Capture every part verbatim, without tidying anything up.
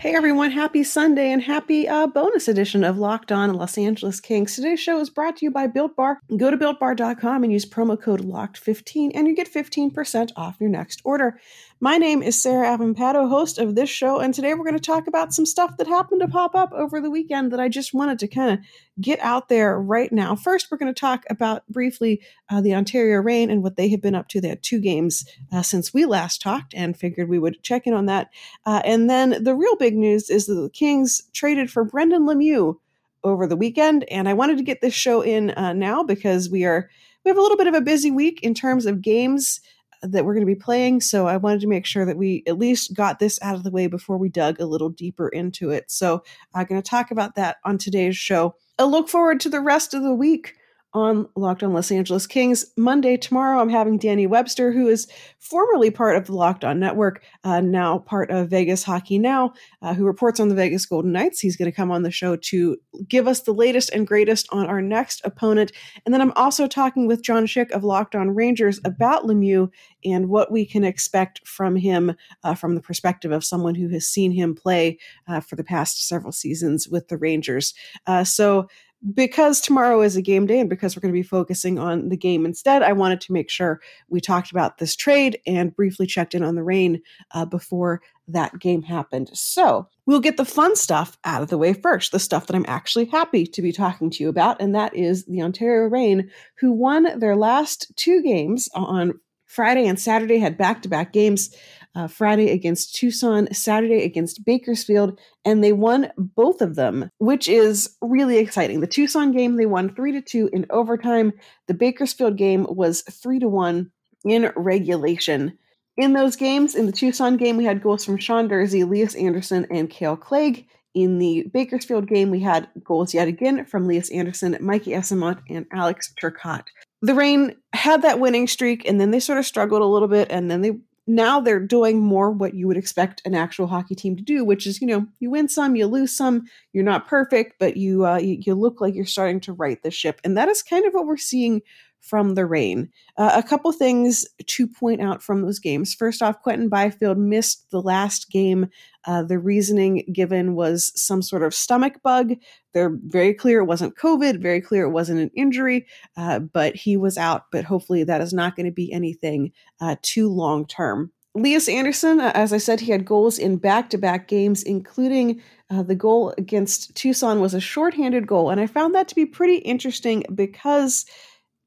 Hey everyone, happy Sunday and happy uh, bonus edition of Locked On Los Angeles Kings. Today's show is brought to you by Built Bar. Go to built bar dot com and use promo code locked fifteen and you get fifteen percent off your next order. My name is Sarah Avampato, host of this show, and today we're going to talk about some stuff that happened to pop up over the weekend that I just wanted to kind of get out there right now. First, we're going to talk about briefly uh, the Ontario Reign and what they have been up to. They had two games uh, since we last talked and figured we would check in on that. Uh, and then the real big news is that the Kings traded for Brendan Lemieux over the weekend, and I wanted to get this show in uh, now because we are we have a little bit of a busy week in terms of games that we're going to be playing. So I wanted to make sure that we at least got this out of the way before we dug a little deeper into it. So I'm going to talk about that on today's show. I look forward to the rest of the week on Locked On Los Angeles Kings. Monday, tomorrow, I'm having Danny Webster, who is formerly part of the Locked On Network, uh, now part of Vegas Hockey Now, uh, who reports on the Vegas Golden Knights. He's going to come on the show to give us the latest and greatest on our next opponent. And then I'm also talking with John Schick of Locked On Rangers about Lemieux and what we can expect from him uh, from the perspective of someone who has seen him play uh, for the past several seasons with the Rangers. Uh, so Because tomorrow is a game day and because we're going to be focusing on the game instead, I wanted to make sure we talked about this trade and briefly checked in on the rain uh, before that game happened. So we'll get the fun stuff out of the way first, the stuff that I'm actually happy to be talking to you about, and that is the Ontario Reign, who won their last two games on Friday and Saturday, had back-to-back games. Uh, Friday against Tucson, Saturday against Bakersfield, and they won both of them, which is really exciting. The Tucson game, they won three to two in overtime. The Bakersfield game was three to one in regulation. In those games, in the Tucson game, we had goals from Sean Durzi, Elias Andersson, and Kale Clague. In the Bakersfield game, we had goals yet again from Elias Andersson, Mikey Eyssimont, and Alex Turcotte. The Reign had that winning streak, and then they sort of struggled a little bit, and then they Now they're doing more what you would expect an actual hockey team to do, which is, you know, you win some, you lose some, you're not perfect, but you uh, you, you look like you're starting to right the ship. And that is kind of what we're seeing from the Reign. Uh, a couple things to point out from those games. First off, Quentin Byfield missed the last game. Uh, the reasoning given was some sort of stomach bug. They're very clear it wasn't COVID, very clear it wasn't an injury, uh, but he was out. But hopefully that is not going to be anything uh, too long term. Elias Andersson, as I said, he had goals in back-to-back games, including uh, the goal against Tucson was a shorthanded goal. And I found that to be pretty interesting because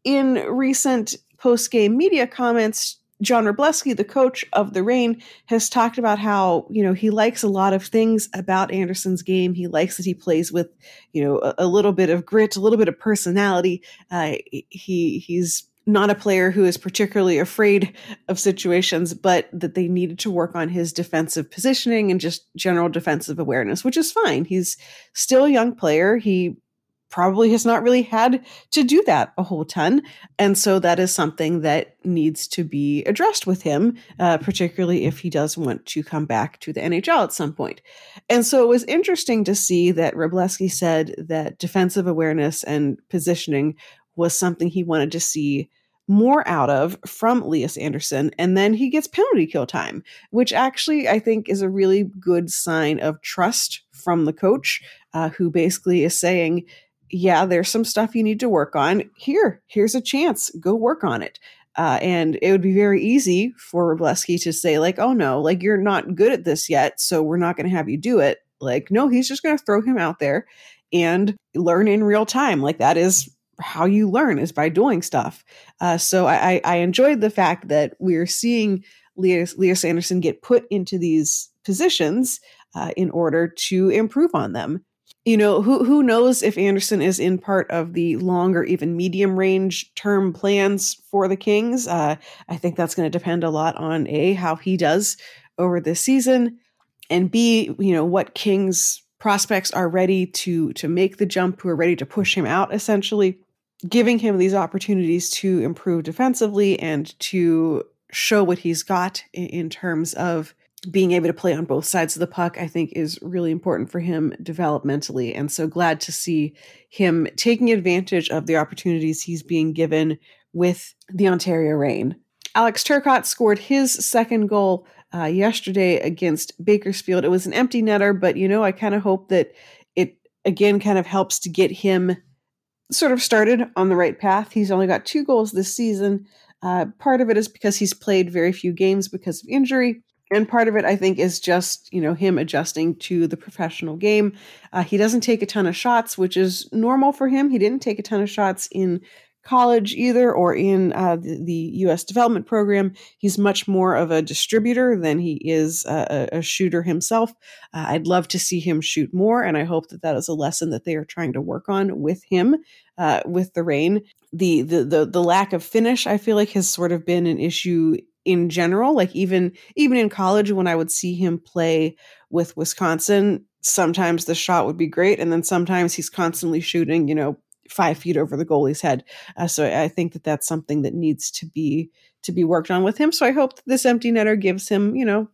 in recent post-game media comments, John Wroblewski, the coach of the Reign, has talked about how, you know, he likes a lot of things about Andersson's game. He likes that he plays with, you know, a, a little bit of grit, a little bit of personality. Uh, he he's not a player who is particularly afraid of situations, but that they needed to work on his defensive positioning and just general defensive awareness, which is fine. He's still a young player. He probably has not really had to do that a whole ton. And so that is something that needs to be addressed with him, uh, particularly if he does want to come back to the N H L at some point. And so it was interesting to see that Wroblewski said that defensive awareness and positioning was something he wanted to see more out of from Elias Andersson. And then he gets penalty kill time, which actually I think is a really good sign of trust from the coach, uh, who basically is saying, yeah, there's some stuff you need to work on. Here, here's a chance. Go work on it. Uh, and it would be very easy for Wroblewski to say, like, oh, no, like, you're not good at this yet, so we're not going to have you do it. Like, no, he's just going to throw him out there and learn in real time. Like, that is how you learn, is by doing stuff. Uh, so I, I enjoyed the fact that we're seeing Elias Andersson get put into these positions uh, in order to improve on them. You know, who who knows if Andersson is in part of the long or even medium range term plans for the Kings. Uh, I think that's going to depend a lot on A, how he does over this season. and B, you know, what Kings prospects are ready to to make the jump, who are ready to push him out, essentially, giving him these opportunities to improve defensively and to show what he's got in terms of being able to play on both sides of the puck, I think is really important for him developmentally. And so glad to see him taking advantage of the opportunities he's being given with the Ontario Reign. Alex Turcotte scored his second goal uh, yesterday against Bakersfield. It was an empty netter, but you know, I kind of hope that it again kind of helps to get him sort of started on the right path. He's only got two goals this season. Uh, part of it is because he's played very few games because of injury. And part of it, I think, is just, you know, him adjusting to the professional game. Uh, he doesn't take a ton of shots, which is normal for him. He didn't take a ton of shots in college either, or in uh, the, the U S development program. He's much more of a distributor than he is a, a shooter himself. Uh, I'd love to see him shoot more, and I hope that that is a lesson that they are trying to work on with him, uh, with the Reign. The, the the the lack of finish, I feel like, has sort of been an issue in general, like even even in college, when I would see him play with Wisconsin, sometimes the shot would be great, and then sometimes he's constantly shooting, you know, five feet over the goalie's head. Uh, so I think that that's something that needs to be to be worked on with him. So I hope that this empty netter gives him, you know,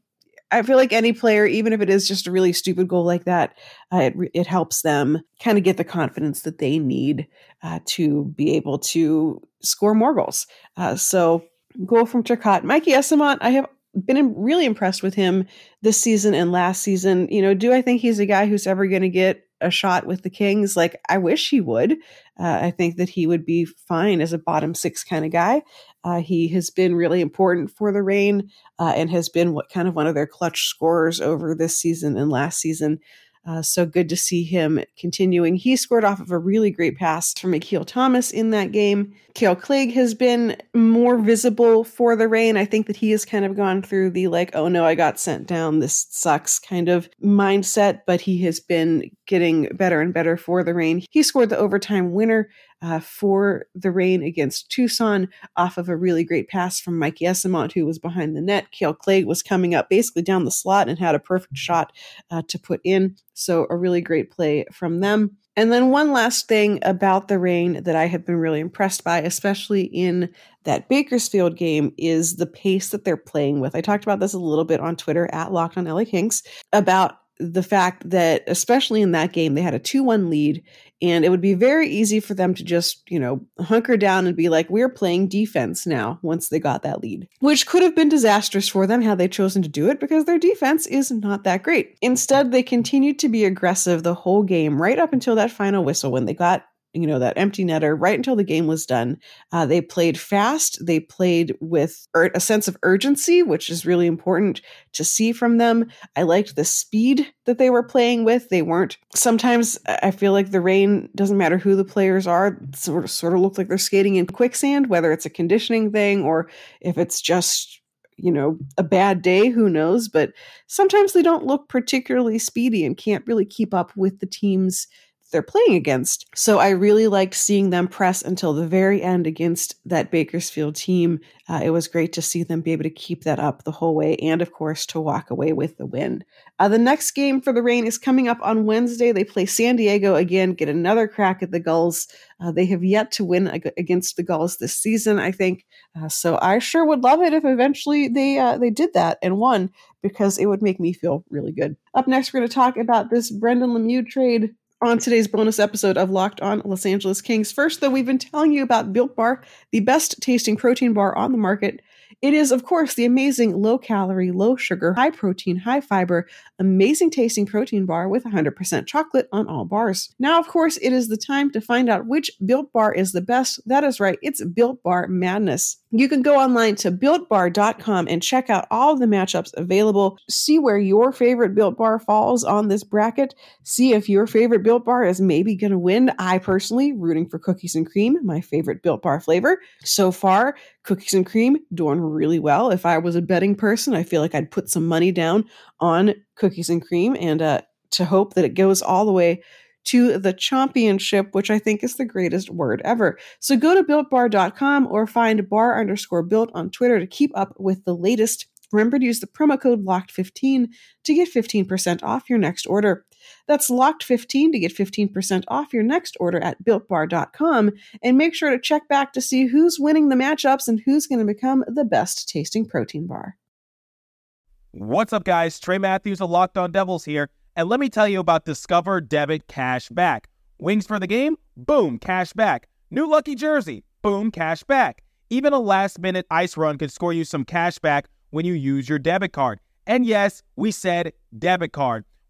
I feel like any player, even if it is just a really stupid goal like that, uh, it it helps them kind of get the confidence that they need uh, to be able to score more goals. Uh, so. Goal from Turcotte. Mikey Eyssimont, I have been really impressed with him this season and last season. You know, do I think he's a guy who's ever going to get a shot with the Kings? Like, I wish he would. Uh, I think that he would be fine as a bottom six kind of guy. Uh, he has been really important for the Reign uh, and has been what kind of one of their clutch scorers over this season and last season. Uh, so good to see him continuing. He scored off of a really great pass from Akil Thomas in that game. Kale Clague has been more visible for the Reign. I think that he has kind of gone through the like, oh no, I got sent down, this sucks kind of mindset, but he has been getting better and better for the Reign. He scored the overtime winner uh, for the Reign against Tucson off of a really great pass from Mikey Eyssimont, who was behind the net. Kale Clague was coming up basically down the slot and had a perfect shot uh, to put in. So a really great play from them. And then one last thing about the Reign that I have been really impressed by, especially in that Bakersfield game, is the pace that they're playing with. I talked about this a little bit on Twitter at Locked On L A Kings about the fact that, especially in that game, they had a two one lead, and it would be very easy for them to just, you know, hunker down and be like, we're playing defense now once they got that lead, which could have been disastrous for them had they chosen to do it because their defense is not that great. Instead, they continued to be aggressive the whole game right up until that final whistle when they got, you know, that empty netter, right until the game was done. Uh, they played fast. They played with ur- a sense of urgency, which is really important to see from them. I liked the speed that they were playing with. They weren't, sometimes I feel like the Reign, doesn't matter who the players are, sort of, sort of look like they're skating in quicksand, whether it's a conditioning thing or if it's just, you know, a bad day, who knows? But sometimes they don't look particularly speedy and can't really keep up with the team's they're playing against. So I really liked seeing them press until the very end against that Bakersfield team. Uh, it was great to see them be able to keep that up the whole way and, of course, to walk away with the win. Uh, the next game for the Reign is coming up on Wednesday. They play San Diego again, get another crack at the Gulls. Uh, they have yet to win ag- against the Gulls this season, I think. Uh, so I sure would love it if eventually they uh, they did that and won, because it would make me feel really good. Up next, we're going to talk about this Brendan Lemieux trade on today's bonus episode of Locked On Los Angeles Kings. First, though, we've been telling you about Built Bar, the best tasting protein bar on the market. It is, of course, the amazing low-calorie, low-sugar, high-protein, high-fiber, amazing-tasting protein bar with one hundred percent chocolate on all bars. Now, of course, it is the time to find out which Built Bar is the best. That is right, it's Built Bar Madness. You can go online to built bar dot com and check out all of the matchups available. See where your favorite Built Bar falls on this bracket. See if your favorite Built Bar is maybe going to win. I personally, rooting for cookies and cream, my favorite Built Bar flavor. So far, cookies and cream doing really well. If I was a betting person, I feel like I'd put some money down on cookies and cream and uh, to hope that it goes all the way to the championship, which I think is the greatest word ever. So go to built bar dot com or find bar underscore built on Twitter to keep up with the latest. Remember to use the promo code locked fifteen to get fifteen percent off your next order. That's locked fifteen to get fifteen percent off your next order at built bar dot com, and make sure to check back to see who's winning the matchups and who's going to become the best tasting protein bar. What's up, guys? Trey Matthews of Locked On Devils here, and let me tell you about Discover Debit Cash Back. Wings for the game? Boom, cash back. New lucky jersey? Boom, cash back. Even a last-minute ice run could score you some cash back when you use your debit card. And yes, we said debit card.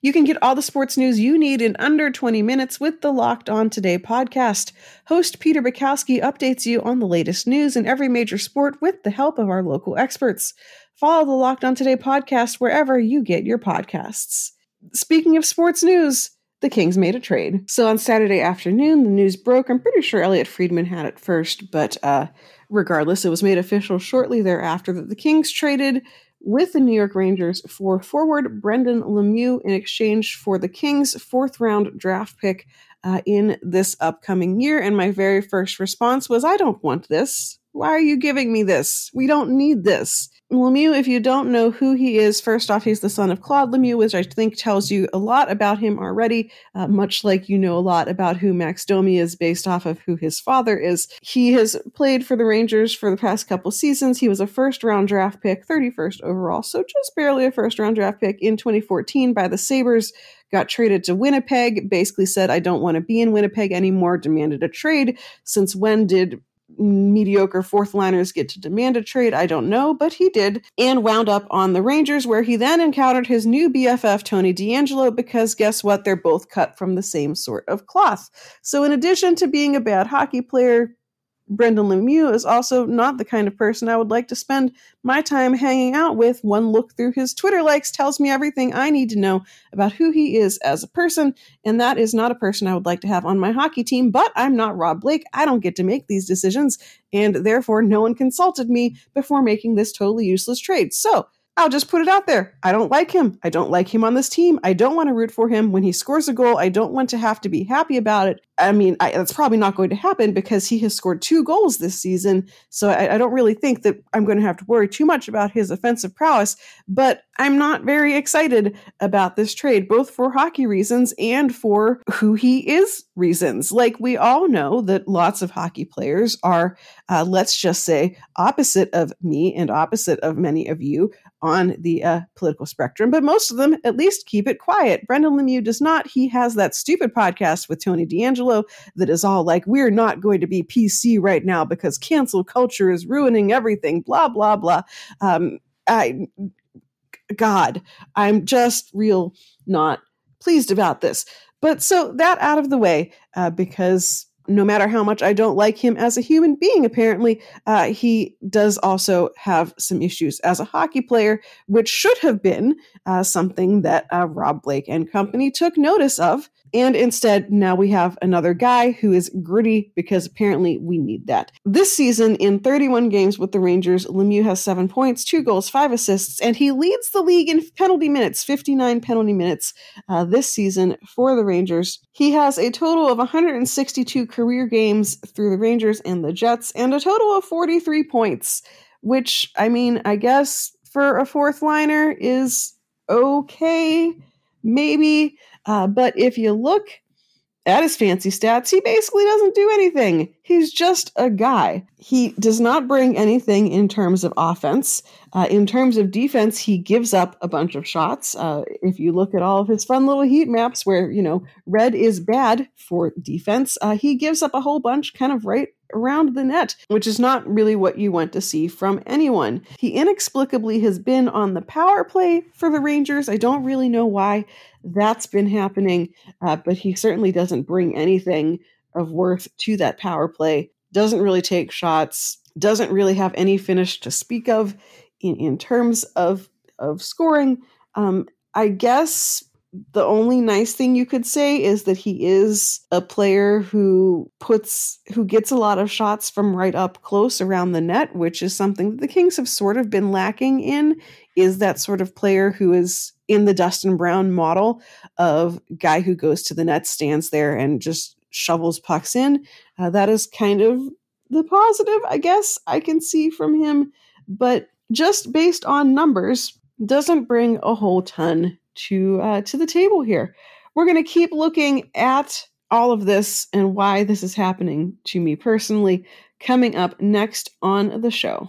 You can get all the sports news you need in under twenty minutes with the Locked On Today podcast. Host Peter Bukowski updates you on the latest news in every major sport with the help of our local experts. Follow the Locked On Today podcast wherever you get your podcasts. Speaking of sports news, the Kings made a trade. So on Saturday afternoon, the news broke. I'm pretty sure Elliot Friedman had it first, but uh, regardless, it was made official shortly thereafter that the Kings traded with the New York Rangers for forward Brendan Lemieux in exchange for the Kings' fourth-round draft pick uh, in this upcoming year. And my very first response was, I don't want this. Why are you giving me this? We don't need this. Lemieux, if you don't know who he is, first off, he's the son of Claude Lemieux, which I think tells you a lot about him already, uh, much like you know a lot about who Max Domi is based off of who his father is. He has played for the Rangers for the past couple seasons. He was a first-round draft pick, thirty-first overall, so just barely a first-round draft pick in twenty fourteen by the Sabres. Got traded to Winnipeg, basically said, I don't want to be in Winnipeg anymore, demanded a trade. Since when did mediocre fourth liners get to demand a trade? I don't know, but he did, and wound up on the Rangers, where he then encountered his new B F F, Tony DeAngelo, because guess what? They're both cut from the same sort of cloth. So in addition to being a bad hockey player, Brendan Lemieux is also not the kind of person I would like to spend my time hanging out with. One look through his Twitter likes tells me everything I need to know about who he is as a person, and that is not a person I would like to have on my hockey team, but I'm not Rob Blake. I don't get to make these decisions, and therefore no one consulted me before making this totally useless trade. So I'll just put it out there. I don't like him. I don't like him on this team. I don't want to root for him. When he scores a goal, I don't want to have to be happy about it. I mean, I, that's probably not going to happen because he has scored two goals this season. So I, I don't really think that I'm going to have to worry too much about his offensive prowess. But I'm not very excited about this trade, both for hockey reasons and for who he is reasons. Like, we all know that lots of hockey players are, uh, let's just say, opposite of me and opposite of many of you on the uh, political spectrum, but most of them at least keep it quiet. Brendan Lemieux does not. He has that stupid podcast with Tony DeAngelo that is all like, we're not going to be P C right now because cancel culture is ruining everything, blah, blah, blah. Um, I, God, I'm just real not pleased about this. But so that out of the way, uh, because no matter how much I don't like him as a human being, apparently, uh, he does also have some issues as a hockey player, which should have been uh, something that uh, Rob Blake and company took notice of. And instead, now we have another guy who is gritty because apparently we need that. This season, in thirty-one games with the Rangers, Lemieux has seven points, two goals, five assists, and he leads the league in penalty minutes, fifty-nine penalty minutes uh, this season for the Rangers. He has a total of one hundred sixty-two career games through the Rangers and the Jets, and a total of forty-three points, which, I mean, I guess for a fourth liner is okay, maybe. Uh, but if you look at his fancy stats, he basically doesn't do anything. He's just a guy. He does not bring anything in terms of offense. Uh, in terms of defense, he gives up a bunch of shots. Uh, if you look at all of his fun little heat maps where, you know, red is bad for defense, uh, he gives up a whole bunch kind of right around the net, which is not really what you want to see from anyone. He inexplicably has been on the power play for the Rangers. I don't really know why that's been happening, uh, but he certainly doesn't bring anything of worth to that power play. Doesn't really take shots, doesn't really have any finish to speak of in, in terms of, of scoring. Um, I guess the only nice thing you could say is that he is a player who puts, who gets a lot of shots from right up close around the net, which is something that the Kings have sort of been lacking in, is that sort of player who is in the Dustin Brown model of guy who goes to the net, stands there and just shovels pucks in. Uh, that is kind of the positive, I guess, I can see from him, but just based on numbers, doesn't bring a whole ton to uh, to the table here. We're going to keep looking at all of this and why this is happening to me personally coming up next on the show.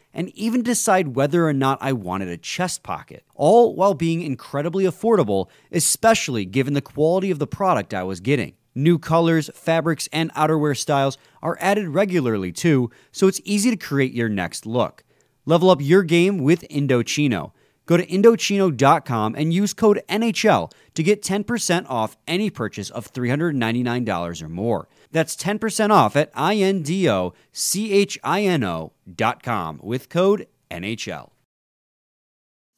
and even decide whether or not I wanted a chest pocket, all while being incredibly affordable, especially given the quality of the product I was getting. New colors, fabrics, and outerwear styles are added regularly too, so it's easy to create your next look. Level up your game with Indochino. Go to Indochino dot com and use code N H L to get ten percent off any purchase of three hundred ninety-nine dollars or more. That's ten percent off at I N D O C H I N O dot com with code N H L.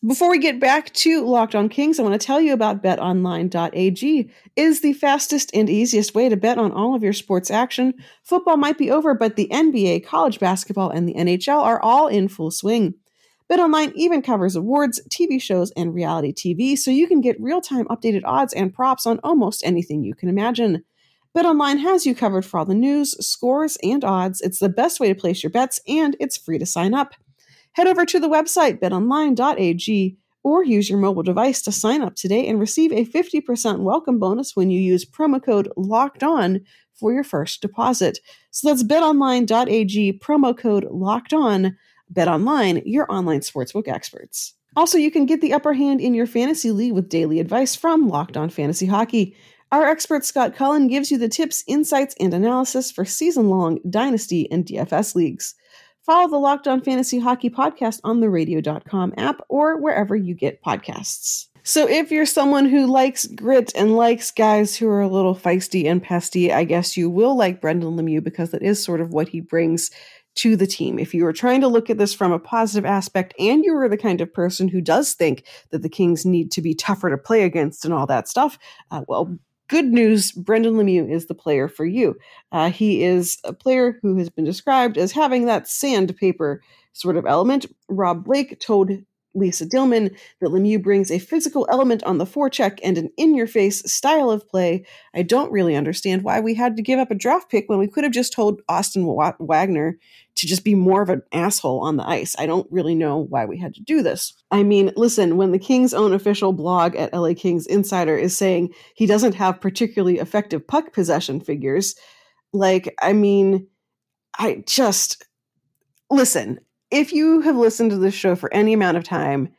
Before we get back to Locked On Kings, I want to tell you about bet online dot a g. It is the fastest and easiest way to bet on all of your sports action. Football might be over, but the N B A, college basketball, and the N H L are all in full swing. BetOnline even covers awards, T V shows, and reality T V, so you can get real-time updated odds and props on almost anything you can imagine. BetOnline has you covered for all the news, scores, and odds. It's the best way to place your bets, and it's free to sign up. Head over to the website bet online dot a g or use your mobile device to sign up today and receive a fifty percent welcome bonus when you use promo code LOCKEDON for your first deposit. So that's bet online dot a g, promo code LOCKEDON. BetOnline, your online sportsbook experts. Also, you can get the upper hand in your fantasy league with daily advice from Locked On Fantasy Hockey. Our expert Scott Cullen gives you the tips, insights, and analysis for season-long dynasty and D F S leagues. Follow the Locked On Fantasy Hockey podcast on the radio dot com app or wherever you get podcasts. So if you're someone who likes grit and likes guys who are a little feisty and pesty, I guess you will like Brendan Lemieux because that is sort of what he brings to the team. If you were trying to look at this from a positive aspect and you were the kind of person who does think that the Kings need to be tougher to play against and all that stuff, uh, well, good news, Brendan Lemieux is the player for you. Uh, he is a player who has been described as having that sandpaper sort of element. Rob Blake told Lisa Dillman that Lemieux brings a physical element on the forecheck and an in-your-face style of play. I don't really understand why we had to give up a draft pick when we could have just told Austin Wa- Wagner to just be more of an asshole on the ice. I don't really know why we had to do this. I mean, listen, when the Kings' own official blog at L A Kings Insider is saying he doesn't have particularly effective puck possession figures, like, I mean, I just... Listen, if you have listened to this show for any amount of time,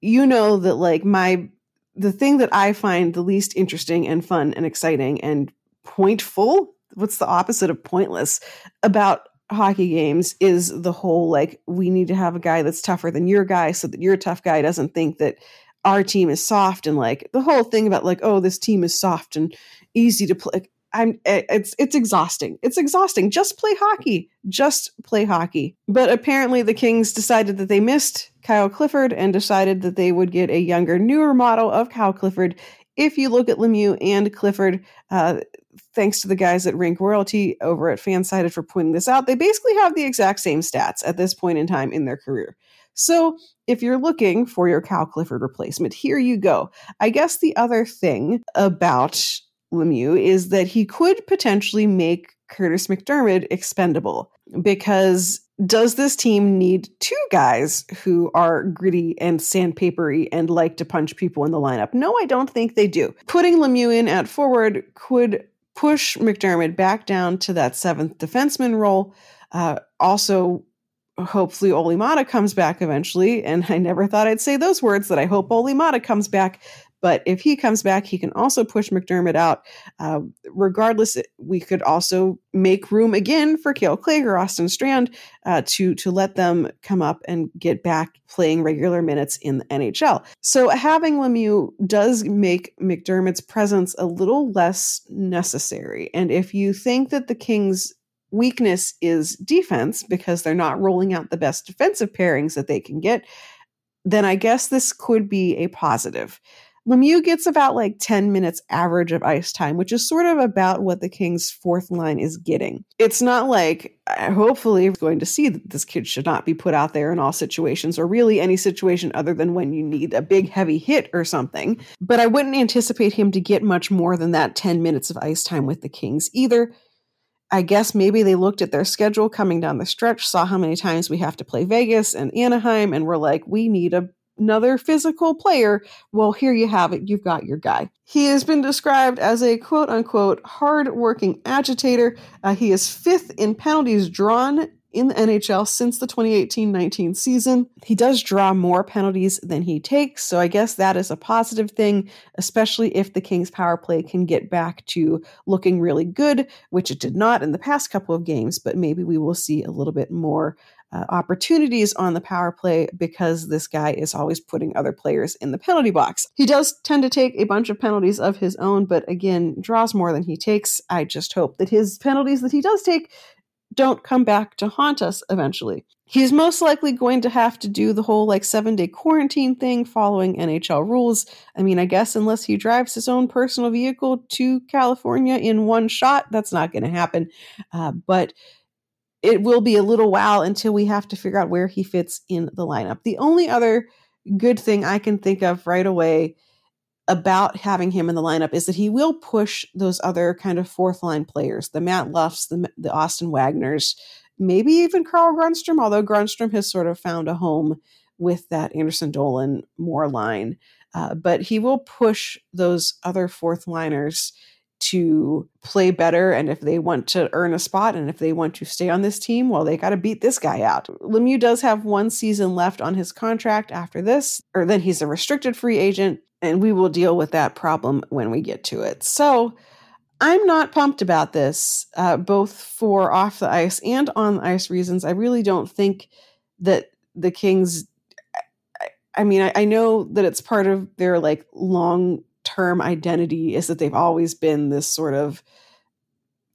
you know that, like, my... The thing that I find the least interesting and fun and exciting and pointful, what's the opposite of pointless, about hockey games is the whole, like, we need to have a guy that's tougher than your guy so that your tough guy doesn't think that our team is soft, and like the whole thing about like, oh, this team is soft and easy to play. I'm it's it's exhausting. It's exhausting. Just play hockey. Just play hockey. But apparently the Kings decided that they missed Kyle Clifford and decided that they would get a younger, newer model of Kyle Clifford. If you look at Lemieux and Clifford, uh, thanks to the guys at Rink Royalty over at Fansided for pointing this out, they basically have the exact same stats at this point in time in their career. So if you're looking for your Kyle Clifford replacement, here you go. I guess the other thing about Lemieux is that he could potentially make Kurtis MacDermid expendable, because does this team need two guys who are gritty and sandpapery and like to punch people in the lineup? No, I don't think they do. Putting Lemieux in at forward could push McDermid back down to that seventh defenseman role. Uh, also, hopefully Olimata comes back eventually. And I never thought I'd say those words, that I hope Olimata comes back. But if he comes back, he can also push MacDermid out. Uh, regardless, we could also make room again for Kale Clague or Austin Strand uh, to, to let them come up and get back playing regular minutes in the N H L. So having Lemieux does make McDermott's presence a little less necessary. And if you think that the Kings' weakness is defense because they're not rolling out the best defensive pairings that they can get, then I guess this could be a positive. Lemieux gets about like ten minutes average of ice time, which is sort of about what the Kings' fourth line is getting. It's not like, hopefully, we're going to see that this kid should not be put out there in all situations, or really any situation other than when you need a big, heavy hit or something. But I wouldn't anticipate him to get much more than that ten minutes of ice time with the Kings either. I guess maybe they looked at their schedule coming down the stretch, saw how many times we have to play Vegas and Anaheim, and were like, we need a another physical player. Well, here you have it. You've got your guy. He has been described as a quote unquote hard-working agitator. Uh, he is fifth in penalties drawn in the N H L since the twenty eighteen nineteen season. He does draw more penalties than he takes, so I guess that is a positive thing, especially if the Kings' power play can get back to looking really good, which it did not in the past couple of games, but maybe we will see a little bit more uh, opportunities on the power play because this guy is always putting other players in the penalty box. He does tend to take a bunch of penalties of his own, but again, draws more than he takes. I just hope that his penalties that he does take don't come back to haunt us eventually. He's most likely going to have to do the whole like seven day quarantine thing following N H L rules. I mean, I guess unless he drives his own personal vehicle to California in one shot, that's not going to happen. Uh, but it will be a little while until we have to figure out where he fits in the lineup. The only other good thing I can think of right away about having him in the lineup is that he will push those other kind of fourth line players, the Matt Luffs, the, the Austin Wagners, maybe even Carl Grundstrom, although Grundstrom has sort of found a home with that Anderson Dolan Moore line. Uh, but he will push those other fourth liners to play better. And if they want to earn a spot and if they want to stay on this team, well, they got to beat this guy out. Lemieux does have one season left on his contract after this, or then he's a restricted free agent. And we will deal with that problem when we get to it. So I'm not pumped about this, uh, both for off the ice and on the ice reasons. I really don't think that the Kings, I, I mean, I, I know that it's part of their like long-term identity is that they've always been this sort of,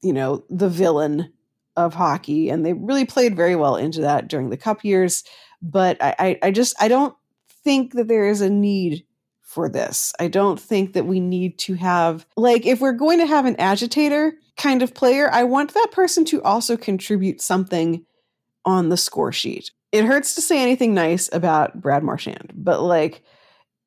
you know, the villain of hockey. And they really played very well into that during the Cup years. But I, I, I just, I don't think that there is a need for this. I don't think that we need to have, like, if we're going to have an agitator kind of player, I want that person to also contribute something on the score sheet. It hurts to say anything nice about Brad Marchand, but like,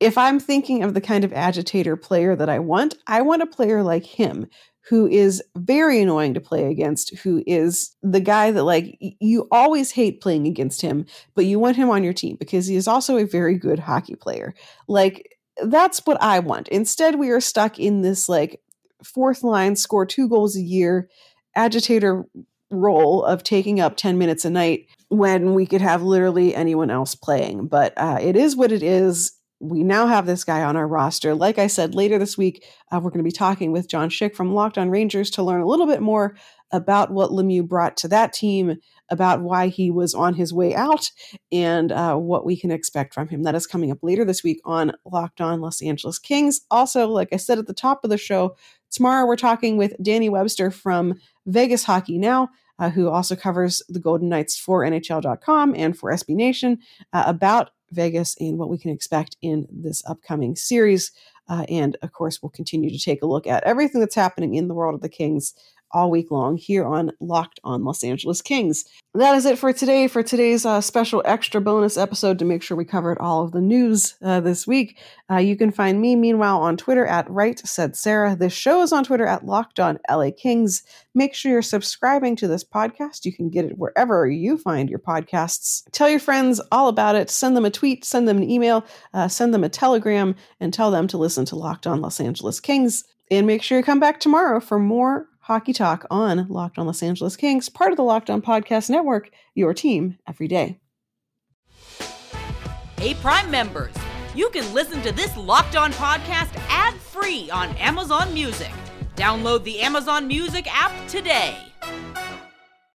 if I'm thinking of the kind of agitator player that I want, I want a player like him who is very annoying to play against, who is the guy that like you always hate playing against him, but you want him on your team because he is also a very good hockey player. Like, that's what I want. Instead, we are stuck in this like fourth line, score two goals a year, agitator role of taking up ten minutes a night when we could have literally anyone else playing. But uh, it is what it is. We now have this guy on our roster. Like I said, later this week, uh, we're going to be talking with John Schick from Locked On Rangers to learn a little bit more about what Lemieux brought to that team, about why he was on his way out, and uh, what we can expect from him. That is coming up later this week on Locked On Los Angeles Kings. Also, like I said at the top of the show, tomorrow we're talking with Danny Webster from Vegas Hockey Now, uh, who also covers the Golden Knights for N H L dot com and for S B Nation, uh, about Vegas and what we can expect in this upcoming series. Uh, and of course, we'll continue to take a look at everything that's happening in the world of the Kings all week long here on Locked On Los Angeles Kings. That is it for today, for today's uh, special extra bonus episode to make sure we covered all of the news uh, this week. Uh, you can find me, meanwhile, on Twitter at Right Said Sarah. This show is on Twitter at Locked On L A Kings. Make sure you're subscribing to this podcast. You can get it wherever you find your podcasts. Tell your friends all about it. Send them a tweet, send them an email, uh, send them a telegram, and tell them to listen to Locked On Los Angeles Kings. And make sure you come back tomorrow for more hockey talk on Locked On Los Angeles Kings, part of the Locked On Podcast Network, your team every day. Hey, Prime members, You can listen to this Locked On podcast ad-free on Amazon Music. Download the Amazon Music app today.